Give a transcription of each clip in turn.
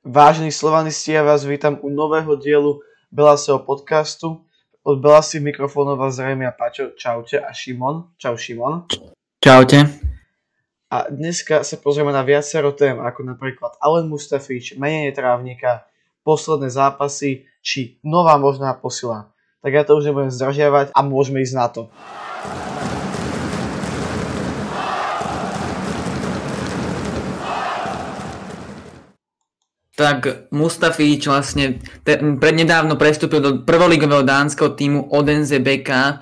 Vážení slovanisti, ja vás vítam u nového dielu Belasého podcastu. Od Belasí mikrofónov vás zrejme a Pačo, čaute, a Šimon. Čau Šimon. Čaute. A dneska sa pozrieme na viacero tém, ako napríklad Alan Mustafić, menenie trávnika, posledné zápasy, či nová možná posila. Tak ja to už nebudem zdržiavať a môžeme ísť na to. Tak Mustafić vlastne prednedávno prestúpil do prvoligového dánskeho týmu Odense BK.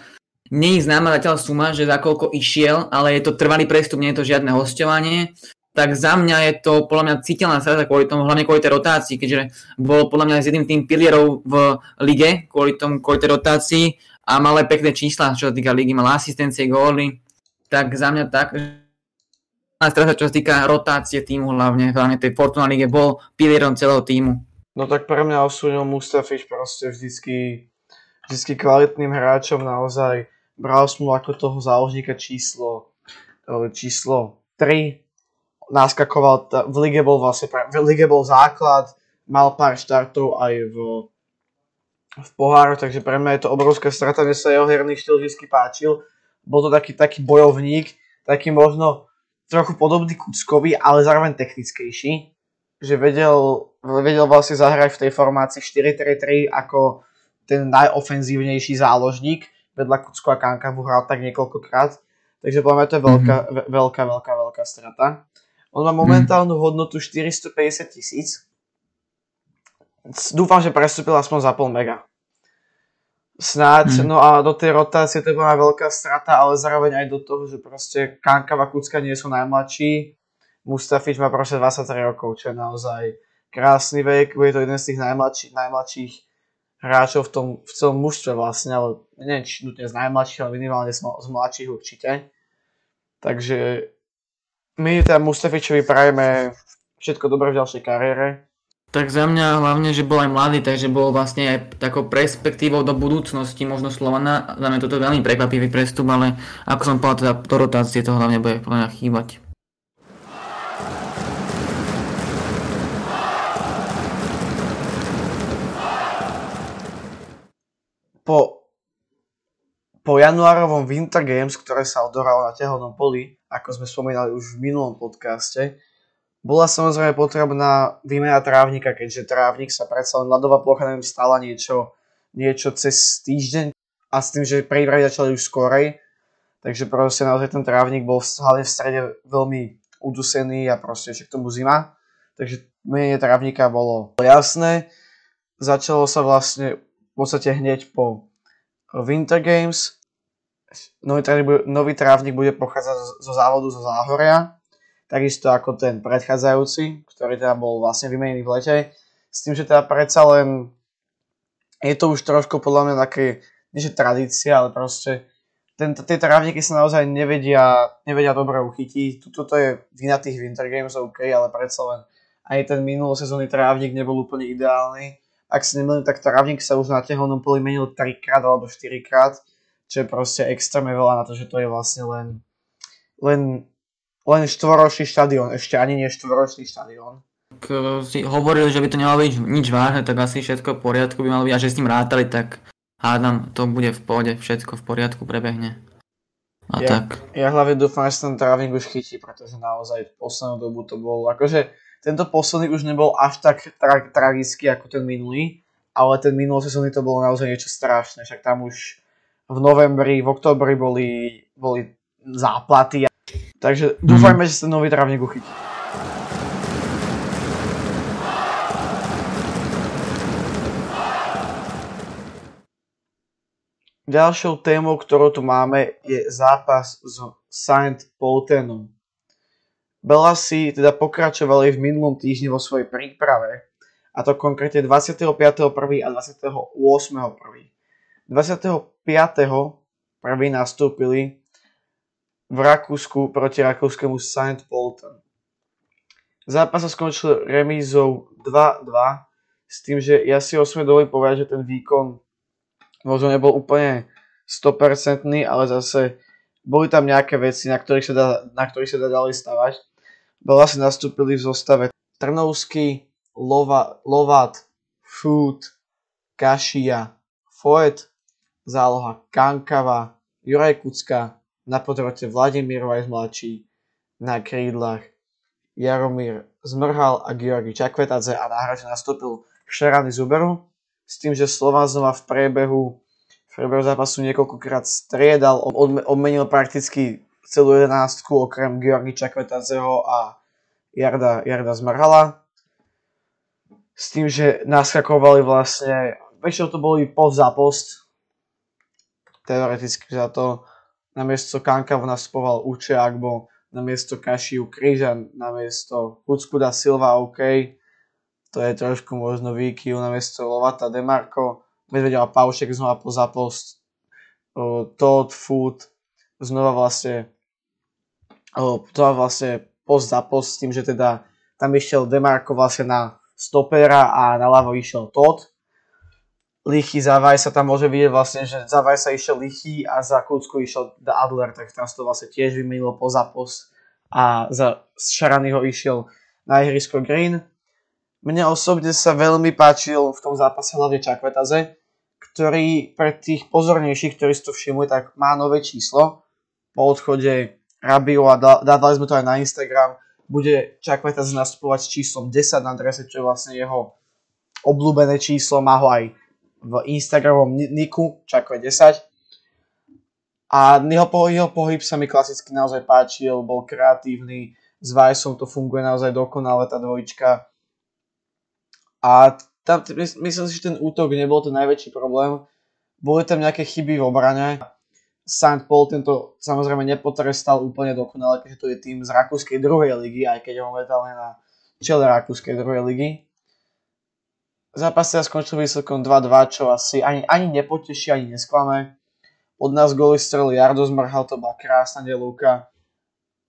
Nie je známa zatiaľ suma, že za koľko išiel, ale je to trvalý prestup, nie je to žiadne hosťovanie. Tak za mňa je to podľa mňa citeľná strata kvôli tomu, hlavne kvôli tej rotácii, keďže bol podľa mňa s jedným tým pilierov v lige kvôli tej rotácii a mal aj pekné čísla, čo sa týka ligy, mal asistencie, góly. Tak za mňa tak... A strata, čo sa týka rotácie týmu hlavne tej Fortuna Lige, bol pilierom celého týmu. No tak pre mňa osunil Mustafić proste vždycky kvalitným hráčom, naozaj bral som mu ako toho záložníka číslo 3, naskakoval, v lige bol vlastne, v lige bol základ, mal pár štartov aj v poháru, takže pre mňa je to obrovská strata, mne sa jeho herný štýl vždycky páčil, bol to taký bojovník, taký možno trochu podobný Kuckovi, ale zároveň technickejší, že vedel vlastne zahrať v tej formácii 4-3-3 ako ten najofenzívnejší záložník, vedľa Kucka a Kanka hral tak niekoľkokrát, takže podľa mňa to je veľká strata. On má momentálnu hodnotu 450 000. Dúfam, že prestúpil aspoň za pol mega. Snáď, no a do tej rotácie to bola veľká strata, ale zároveň aj do toho, že proste Kankava a Kucka nie sú najmladší. Mustafić má proste 23 rokov, čo je naozaj krásny vek. Je to jeden z tých najmladších hráčov v celom mužstve vlastne, ale neviem, či nutne z najmladších, ale minimálne z mladších určite. Takže my teda Mustafičovi prajeme všetko dobré v ďalšej kariére. Tak za mňa hlavne, že bol aj mladý, takže bol vlastne aj takou perspektívou do budúcnosti možno Slovana. Za mňa toto je veľmi prekvapivý prestup, ale ako som povedal, teda do rotácie to hlavne bude podľa mňa chýbať. Po januárovom Winter Games, ktoré sa odohralo na tehelnom poli, ako sme spomínali už v minulom podcaste, bola samozrejme potrebná výmena trávnika, keďže trávnik sa predsa len ľadová plocha neviem stála niečo cez týždeň a s tým, že prípravy začali už skorej. Takže proste naozaj ten trávnik bol hlavne v strede veľmi udusený a proste ešte k tomu zima. Takže menenie trávnika bolo jasné. Začalo sa vlastne v podstate hneď po Winter Games. Nový trávnik bude pochádzať zo závodu zo Záhoria. Takisto ako ten predchádzajúci, ktorý teda bol vlastne vymenený v lete. S tým, že teda predsa len je to už trošku podľa mňa také, nie že tradícia, ale proste tie trávniky sa naozaj nevedia dobre uchytiť. Toto je vina tých Winter Games, OK, ale predsa len aj ten minulosezónny trávnik nebol úplne ideálny. Ak si nemýlim, tak trávnik sa už na tehelnom poli menil 3-krát alebo 4-krát, čo je proste extrémne veľa na to, že to je vlastne len štvoročný štadión, ešte ani nie štvoročný štadión. Si hovorili, že by to nemalo byť nič vážne, tak asi všetko v poriadku by malo byť, a že s tým rátali, tak hádam, to bude v pohode, všetko v poriadku prebehne. A tak. Ja hlavne dúfam, že sa ten trávnik už chytí, pretože naozaj poslednú dobu to bol, akože tento posledný už nebol až tak tragický ako ten minulý, ale ten minulý sezónny to bolo naozaj niečo strašné, však tam už v novembri, v októbri boli záplaty. Takže dúfajme, že sa nový trávnik uchytí. Ďalšou témou, ktorú tu máme, je zápas s St. Pöltenom. Belasí teda pokračovali v minulom týždni vo svojej príprave, a to konkrétne 25.1. a 28.1. 25.1. nastúpili v Rakúsku proti rakúskému St. Pölten. Zápas sa skončil remízou 2-2, s tým, že ja si osobne dovolím povedať, že ten výkon možno nebol úplne 100%, ale zase boli tam nejaké veci, na ktorých sa dá ďalej stavať. Belasí nastúpili v zostave Trnovský, Lovat, Fút, Kašia, Foyet, záloha Kankava, Juraj Kucka, na podrote Vladimír Weiss mladší, na krídlach Jaromír Zmrhal a Giorgi Chakvetadze a na hráč nastúpil Šerany Zuberu, s tým, že Slovan znova v priebehu zápasu niekoľkokrát striedal, obmenil prakticky celú jedenáctku okrem Giorgi Chakvetadzeho a Jarda Zmrhala, s tým, že naskakovali vlastne, väčšinou to boli post za post, teoreticky za to, namiesto Kanka nastupoval Uče Agbo, namiesto Kašiu Križan, namiesto Kuckuda Silva, OK, to je trošku možno výkyv, namiesto Lovata Demarko, Medvedeva Paušek znova po zapost, Todd, Fút, znova vlastne post zapost, s tým, že teda tam išiel Demarko vlastne na stopera a na ľavo išiel Todd. Lichy, Zavajsa, tam môže vidieť vlastne, že Zavajsa išiel Lichy a za Kucku išiel Adler, tak tam to vlastne tiež vymenilo po zapost a za Šaranyho išiel na ihrisko Green. Mne osobne sa veľmi páčil v tom zápase hlavne Chakvetadze, ktorý pre tých pozornejších, ktorí si to všimli, tak má nové číslo po odchode Rabiu a dávali sme to aj na Instagram. Bude Chakvetadze nastupovať s číslom 10 na drese, čo je vlastne jeho obľúbené číslo, má ho aj v Instagramovom niku Chakve10 a jeho pohyb sa mi klasicky naozaj páčil, bol kreatívny, s Weissom to funguje naozaj dokonale tá dvojička a tam, myslím si, že ten útok nebol ten najväčší problém, boli tam nejaké chyby v obrane, St. Pölten to samozrejme nepotrestal úplne dokonale, keďže to je tým z rakúskej druhej ligy, aj keď je momentálne na čele rakúskej druhej ligy. Zápas sa skončil výsledkom 2-2, čo asi ani nepoteší, ani nesklame. Od nás góly strel Jardo Zmrhal, to bola krásna delovka.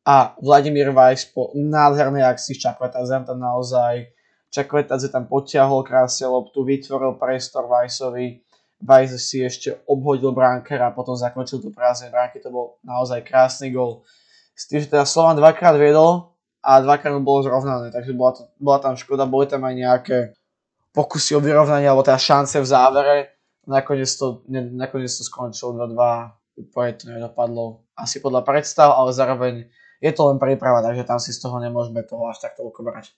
A Vladimír Weiss po nádhernej akcii s Chakvetadzem tam naozaj. Chakvetadze tam potiahol krásne loptu, vytvoril priestor Weissovi. Weiss si ešte obhodil bránkera a potom zakončil tú prázdne bránky. To bol naozaj krásny gól. S tým, že teda Slovan dvakrát viedol a dvakrát bolo zrovnané, takže bola tam škoda, boli tam aj nejaké pokusy o vyrovnanie, alebo teda šance v závere. Nakoniec to skončilo 2-2, úplne to nedopadlo asi podľa predstav, ale zároveň je to len príprava, takže tam si z toho nemôžeme toho až tak toľko brať.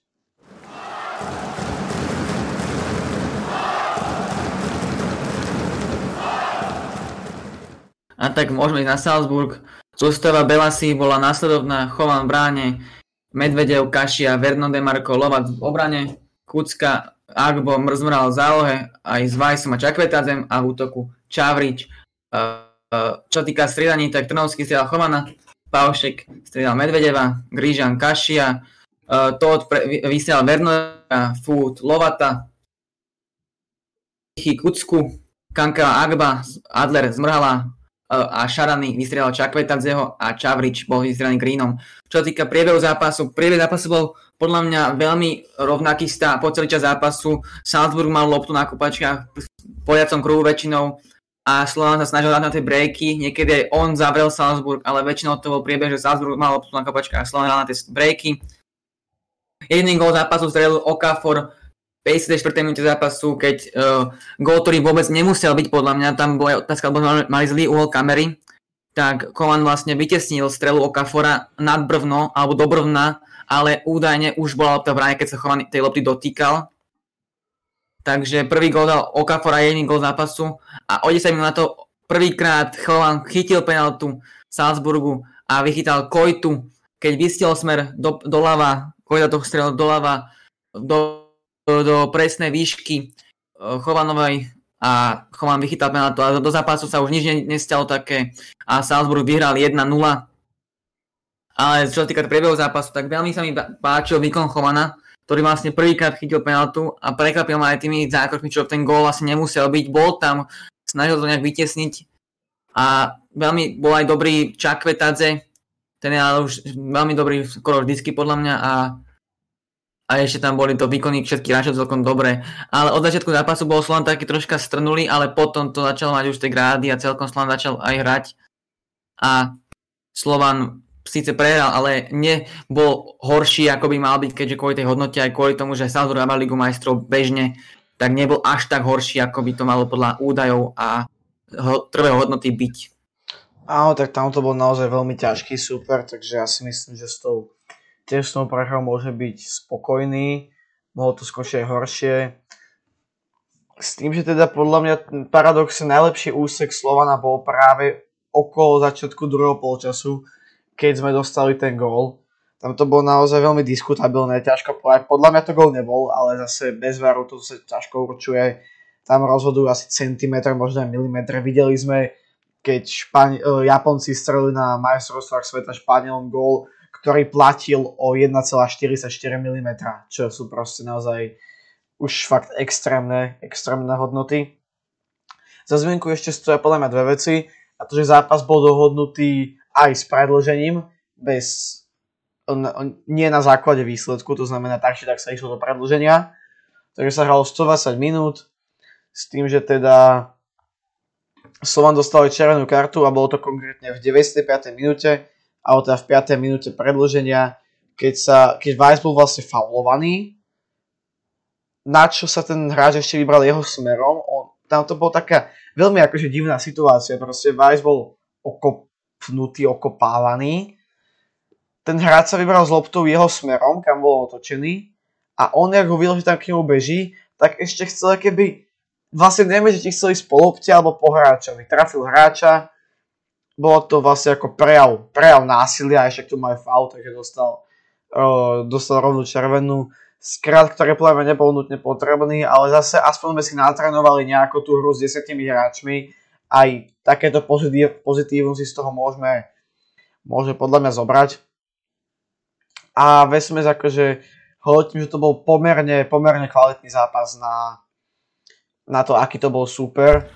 A tak môžeme ísť na Salzburg. Zostava Belasý bola následovná: Chovan v bráne, Medvedev, Kašia, Verno Demarko, Lovat v obrane, Kucka, Agbo, Zmrhal v zálohe, aj s Weissom a Chakvetadzem a v útoku Čavrič. Čo týka striedaní, tak Trnovský striedal Chovana, Paušek striedal Medvedeva, Križan Kašia, Todd vystriedal Vernora, Fút Lovata, Lichy Kucku, Kanka Agba, Adler Zmrhala a Šarany vystriedal Chakvetadzeho a Čavrič bol vystriedal Greenom. Čo týka priebehu zápasu bol podľa mňa veľmi rovnaký po celý čas zápasu. Salzburg mal loptu na kopačkách v poliacom kruhu väčšinou a Slovan sa snažil dať na tie breaky. Niekedy aj on zavrel Salzburg, ale väčšinou to bol priebeh, že Salzburg mal loptu na kopačkách a Slovan dal na tie breaky. Jediný gól zápasu strelil Okafor v 54. minúte zápasu, keď gól, ktorý vôbec nemusel byť podľa mňa, tam bola otázka, lebo mali zlý uhol kamery, tak Kovan vlastne vytesnil strelu Okafora nad brvno alebo do brvna, ale údajne už bola lopta v bráne, keď sa Chovan tej lopty dotýkal. Takže prvý gól dal Okafor a jediný gól zápasu a o 10 minút na to prvýkrát Chovan chytil penaltu Salzburgu a vychytal Kojtu, keď vystiel smer doľava, Kojta to strel doľava do presnej výšky Chovanovej a Chovan vychytal penaltu a do zápasu sa už nič nestalo také a Salzburg vyhral 1-0. Ale čo sa týka priebehu zápasu, tak veľmi sa mi páčil výkon Chovana, ktorý vlastne prvýkrát chytil penaltu a prekvapil ma aj tými zákrokmi, čo ten gól vlastne nemusel byť. Bol tam, snažil to nejak vytiesniť a veľmi bol aj dobrý Chakvetadze, ten je ale už veľmi dobrý, skoro vždycky podľa mňa a ešte tam boli to výkony všetkých hráčov celkom dobré. Ale od začiatku zápasu bol Slovan taký troška strnulý, ale potom to začalo mať už tie grády a celkom Slovan začal aj hrať a Slovan síce prehral, ale nebol horší, ako by mal byť, keďže kvôli tej hodnote aj kvôli tomu, že Salzburg má Ligu majstrov bežne, tak nebol až tak horší, ako by to malo podľa údajov a trvej hodnoty byť. Áno, tak tam to bol naozaj veľmi ťažký súper, takže ja si myslím, že s tou tesnou prehrou môže byť spokojný, mohol to skočiť aj horšie. S tým, že teda podľa mňa paradoxne najlepší úsek Slovana bol práve okolo začiatku druhého polčasu, keď sme dostali ten gól. Tam to bolo naozaj veľmi diskutabilné, ťažko povedať. Podľa mňa to gól nebol, ale zase bez VAR-u to sa ťažko určuje. Tam rozhodujú asi centimetr, možno aj milimetr. Videli sme, keď Japonci strelili na majstrovstvách sveta Španielom gól, ktorý platil o 1,44 mm, čo sú proste naozaj už fakt extrémne hodnoty. Za zmienku ešte stoja podľa mňa dve veci, a to, že zápas bol dohodnutý aj s predĺžením, nie na základe výsledku, to znamená tak, že tak sa išlo do predĺženia, takže sa hralo 120 minút, s tým, že teda Slovan dostal červenú kartu a bolo to konkrétne v 95. minúte, alebo teda v 5. minúte predĺženia, keď Weiss bol vlastne faulovaný, na čo sa ten hráč ešte vybral jeho smerom. Tam to bola taká veľmi akože divná situácia, proste Weiss bol okopnutý, okopávaný. Ten hráč sa vybral z loptou jeho smerom, kam bol otočený, a on, jak ho videl, že tam k nemu beží, tak ešte chcel, keby vlastne neviem, že ti chcel ísť po lopte alebo po hráčovi. Trafil hráča, bolo to vlastne ako prejav násilia, ešte k tomu aj faul, takže dostal rovnú červenú. Skrát, ktoré pláme nebol nutne potrebný, ale zase aspoň sme si natrénovali nejako tú hru s 10 hráčmi. Aj takéto pozitívum si z toho môže podľa mňa zobrať. A vesme akože hodnotím, že to bol pomerne kvalitný zápas na to, aký to bol super.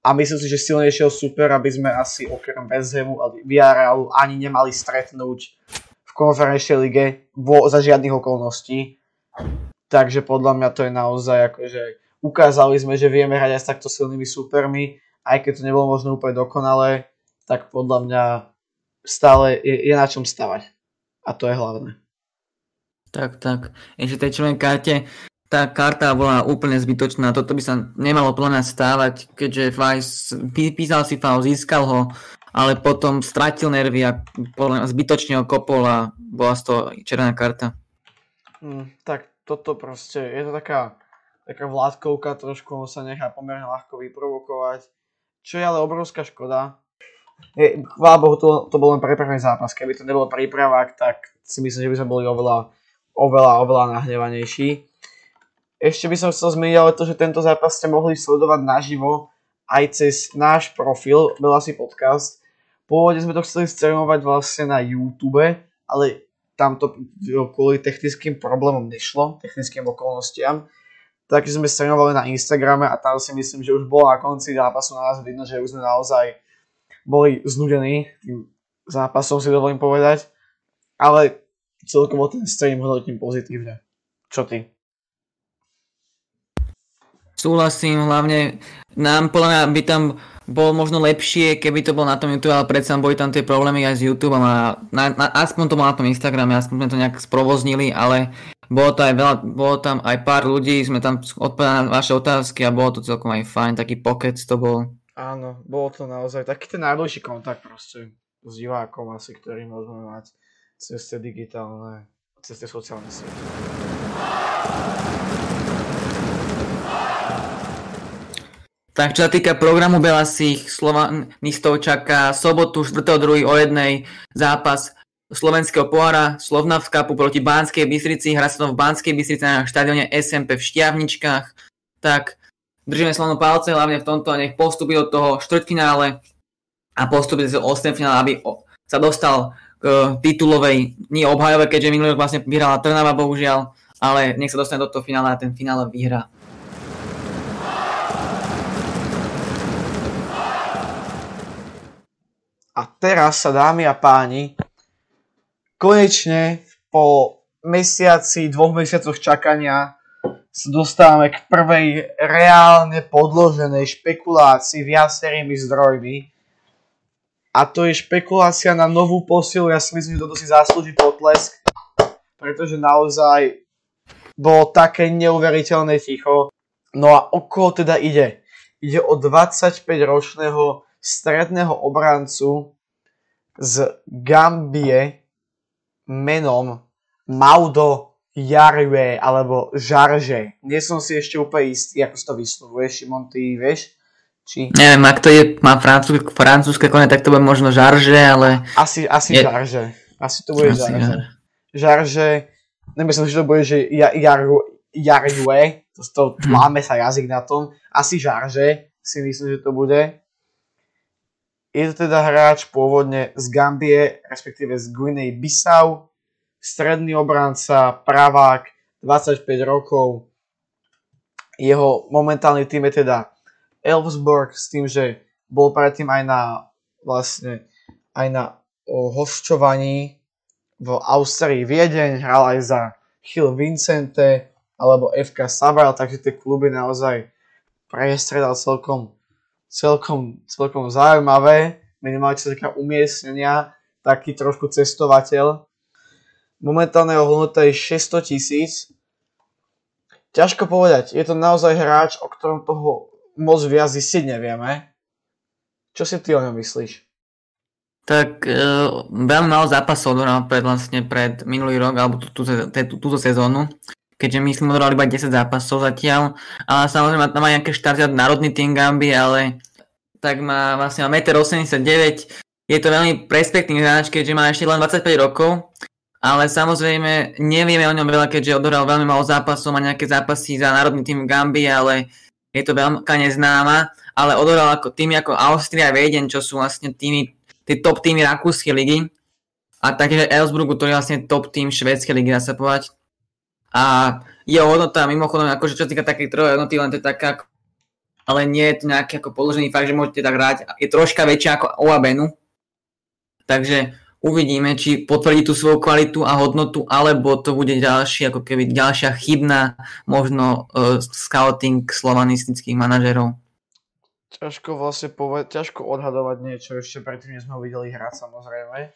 A myslím si, že silnejšieho supera by sme asi okrem Bezhemu a Villarealu ani nemali stretnúť v konferenčnej lige za žiadnych okolností. Takže podľa mňa to je naozaj akože ukázali sme, že vieme hrať aj s takto silnými súpermi, aj keď to nebolo možno úplne dokonalé, tak podľa mňa stále je na čom stavať. A to je hlavné. Tak. Ešte tej červenej karte, tá karta bola úplne zbytočná. Toto by sa nemalo podľa mňa stávať, keďže Weiss písal si faul, získal ho, ale potom stratil nervy a zbytočne ho kopol a bola z toho červená karta. Tak toto proste, je to taká vládkovka trošku, on sa nechá pomerne ľahko vyprovokovať, čo je ale obrovská škoda. Chvála Bohu, to bol len prípravný zápas, keby to nebol prípravák, tak si myslím, že by sme boli oveľa nahnevanejší. Ešte by som chcel zmeniť ale to, že tento zápas ste mohli sledovať naživo aj cez náš profil, Belasý podcast. Pôvodne sme to chceli streamovať vlastne na YouTube, ale tam to kvôli technickým problémom nešlo, technickým okolnostiam. Takže sme streamovali na Instagrame a tam si myslím, že už bolo na konci zápasu na nás vidno, že už sme naozaj boli znudení tým zápasom, si dovolím povedať. Ale celkovo ten stream hodnotím pozitívne. Čo ty? Súhlasím, hlavne nám podľa mňa by tam bol možno lepšie, keby to bol na tom YouTube, ale predsa boli tam tie problémy aj s YouTubeom a aspoň to bol na tom Instagrame, aspoň sme to nejak sprovoznili, ale bolo tam aj pár ľudí, sme tam odpovedali na vaše otázky a bolo to celkom aj fajn, taký pocket to bol. Áno, bolo to naozaj taký ten najdôležší kontakt proste s divákom asi, ktorý môžeme mať cez tie digitálne, cez tie sociálne siete. Tak čo sa týka programu Belasých, Slovanistov čaká sobotu 4.2. o 1.00 zápas slovenského pohára Slovnaft Cupu proti Banskej Bystrici. Hrá sa to v Banskej Bystrici na štadióne SMP v Štiavničkách. Tak držíme Slovnu palce, hlavne v tomto, nech postupí do toho štvrťfinále a postupí do osemfinále, aby sa dostal k titulovej, nie obhajovej, keďže minulý rok vlastne vyhrala Trnava, bohužiaľ, ale nech sa dostane do toho finále a ten finále vyhrá. A teraz sa, dámy a páni, konečne po dvoch mesiacoch čakania sa dostávame k prvej reálne podloženej špekulácii viacerými zdrojmi. a to je špekulácia na novú posilu. Ja si myslím, že toto si zaslúži potlesk, pretože naozaj bolo také neuveriteľné ticho. No a o koho teda ide? Ide o 25-ročného stredného obrancu z Gambie menom Maudo Jarjué alebo Jarže. Nie som si ešte úplne istý, ako to vyslovuje. Šimon, ty vieš? Či... Neviem, ak to je, má francúzske kone, tak to bude možno Jarže, ale... Asi je... Jarže. Asi to bude asi Jarže. Jarže, nemyslím, že to bude, že Jarjué, to máme sa jazyk na tom. Asi Jarže, si myslím, že to bude. Je to teda hráč pôvodne z Gambie, respektíve z Guinej Bissau, stredný obranca, pravák, 25 rokov. Jeho momentálny tým je teda Elfsborg, s tým, že bol predtým aj na hosťovaní v Austrii Viedeň, hral aj za Hill Vincente alebo FK Sabral, takže tie kluby naozaj prestredal celkom zaujímavé, minimálne čo sa týka umiestnenia, taký trošku cestovateľ. Momentálne jeho hodnota je 600 000. Ťažko povedať, je to naozaj hráč, o ktorom toho moc viac zistiť nevieme. Čo si ty o ňom myslíš? Tak veľmi malo zápasov dohral pred minulý rok alebo túto sezónu. Keďže my sme odhrali iba 10 zápasov zatiaľ, ale samozrejme tam má nejaké štarty od národný tým Gambie, ale tak má vlastne 1,89 m, je to veľmi perspektívny hráč, keďže má ešte len 25 rokov, ale samozrejme nevieme o ňom veľa, keďže odohral veľmi málo zápasov, má nejaké zápasy za národný tým Gambie, ale je to veľká neznáma, ale odohral ako týmy ako Austria a Viedeň, čo sú vlastne tie top týmy rakúskej ligy, a takéže Elfsburgu, ktorý je vlastne top tým švédskej ligy, dá sa povedať. A jeho hodnota mimochodom, akože čo týka takej trojej hodnoty, len to je taká, ale nie je to nejaký ako podložený fakt, že môžete tak hrať, je troška väčšia ako Oabenu. Takže uvidíme, či potvrdí tú svoju kvalitu a hodnotu, alebo to bude ďalšia chybná možno scouting slovanistických manažerov. Ťažko odhadovať niečo, ešte predtým sme ho videli hrať, samozrejme.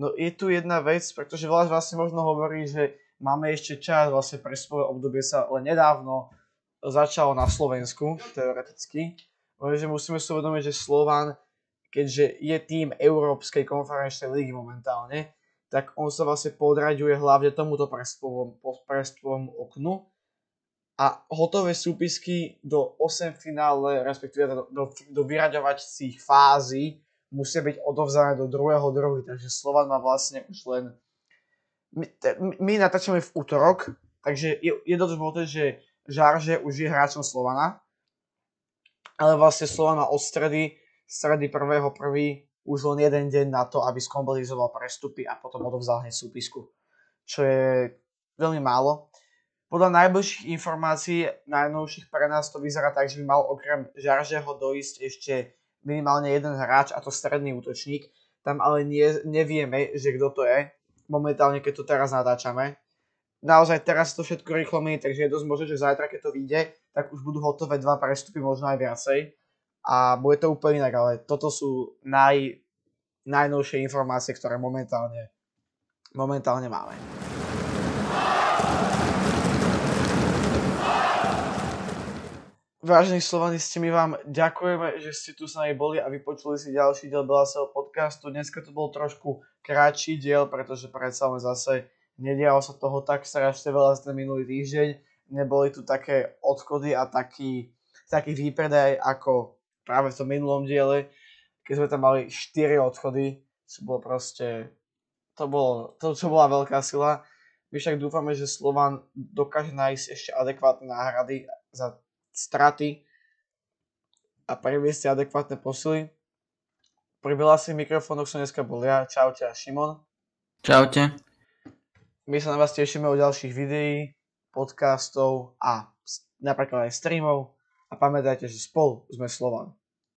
No je tu jedna vec, pretože veľa vlastne možno hovorí, že máme ešte čas, vlastne pre svoje obdobie sa len nedávno začalo na Slovensku, teoreticky. Lenže musíme si uvedomiť, že Slovan, keďže je tým Európskej konferenčnej ligy momentálne, tak on sa vlastne podraďuje hlavne tomuto prestvovom oknu. A hotové súpisky do 8 finále, respektíve do vyraďovacích fází, musia byť odovzdané do 2.2. Takže Slovan má vlastne už len... My natáčame v útorok, takže je dosť možné, že Jarže už je hráčom Slovana, ale vlastne Slovan má od stredy 1.1. už len jeden deň na to, aby skompletizoval prestupy a potom odovzdal hneď súpisku, čo je veľmi málo. Podľa najbližších informácií, najnovších pre nás to vyzerá tak, že by mal okrem Žaržeho doísť ešte minimálne jeden hráč, a to stredný útočník. Tam ale nevieme, že kto to je. Momentálne, keď to teraz natáčame. Naozaj teraz to všetko rýchlo mení, takže je dosť možné, že zajtra, keď to vyjde, tak už budú hotové 2 prestupy, možno aj viacej. A bude to úplne inak, ale toto sú najnovšie informácie, ktoré momentálne máme. Vážení slovanisti, my vám ďakujeme, že ste tu s nami boli a vypočuli si ďalší diel Belasého podcastu. Dneska to bol trošku kratší diel, pretože predsa len zase nedialo sa toho tak strašne veľa za ten minulý týždeň. Neboli tu také odchody a taký výpredaj ako práve v tom minulom diele, keď sme tam mali 4 odchody, čo bola veľká sila. My však dúfame, že Slovan dokáže nájsť ešte adekvátne náhrady za straty a previesť adekvátne posily. Pri Belasých mikrofónoch som dneska bol ja. Čaute a Šimon. Čaute. My sa na vás tešíme o ďalších videí, podcastov a napríklad aj streamov. A pamätajte, že spolu sme Slovan.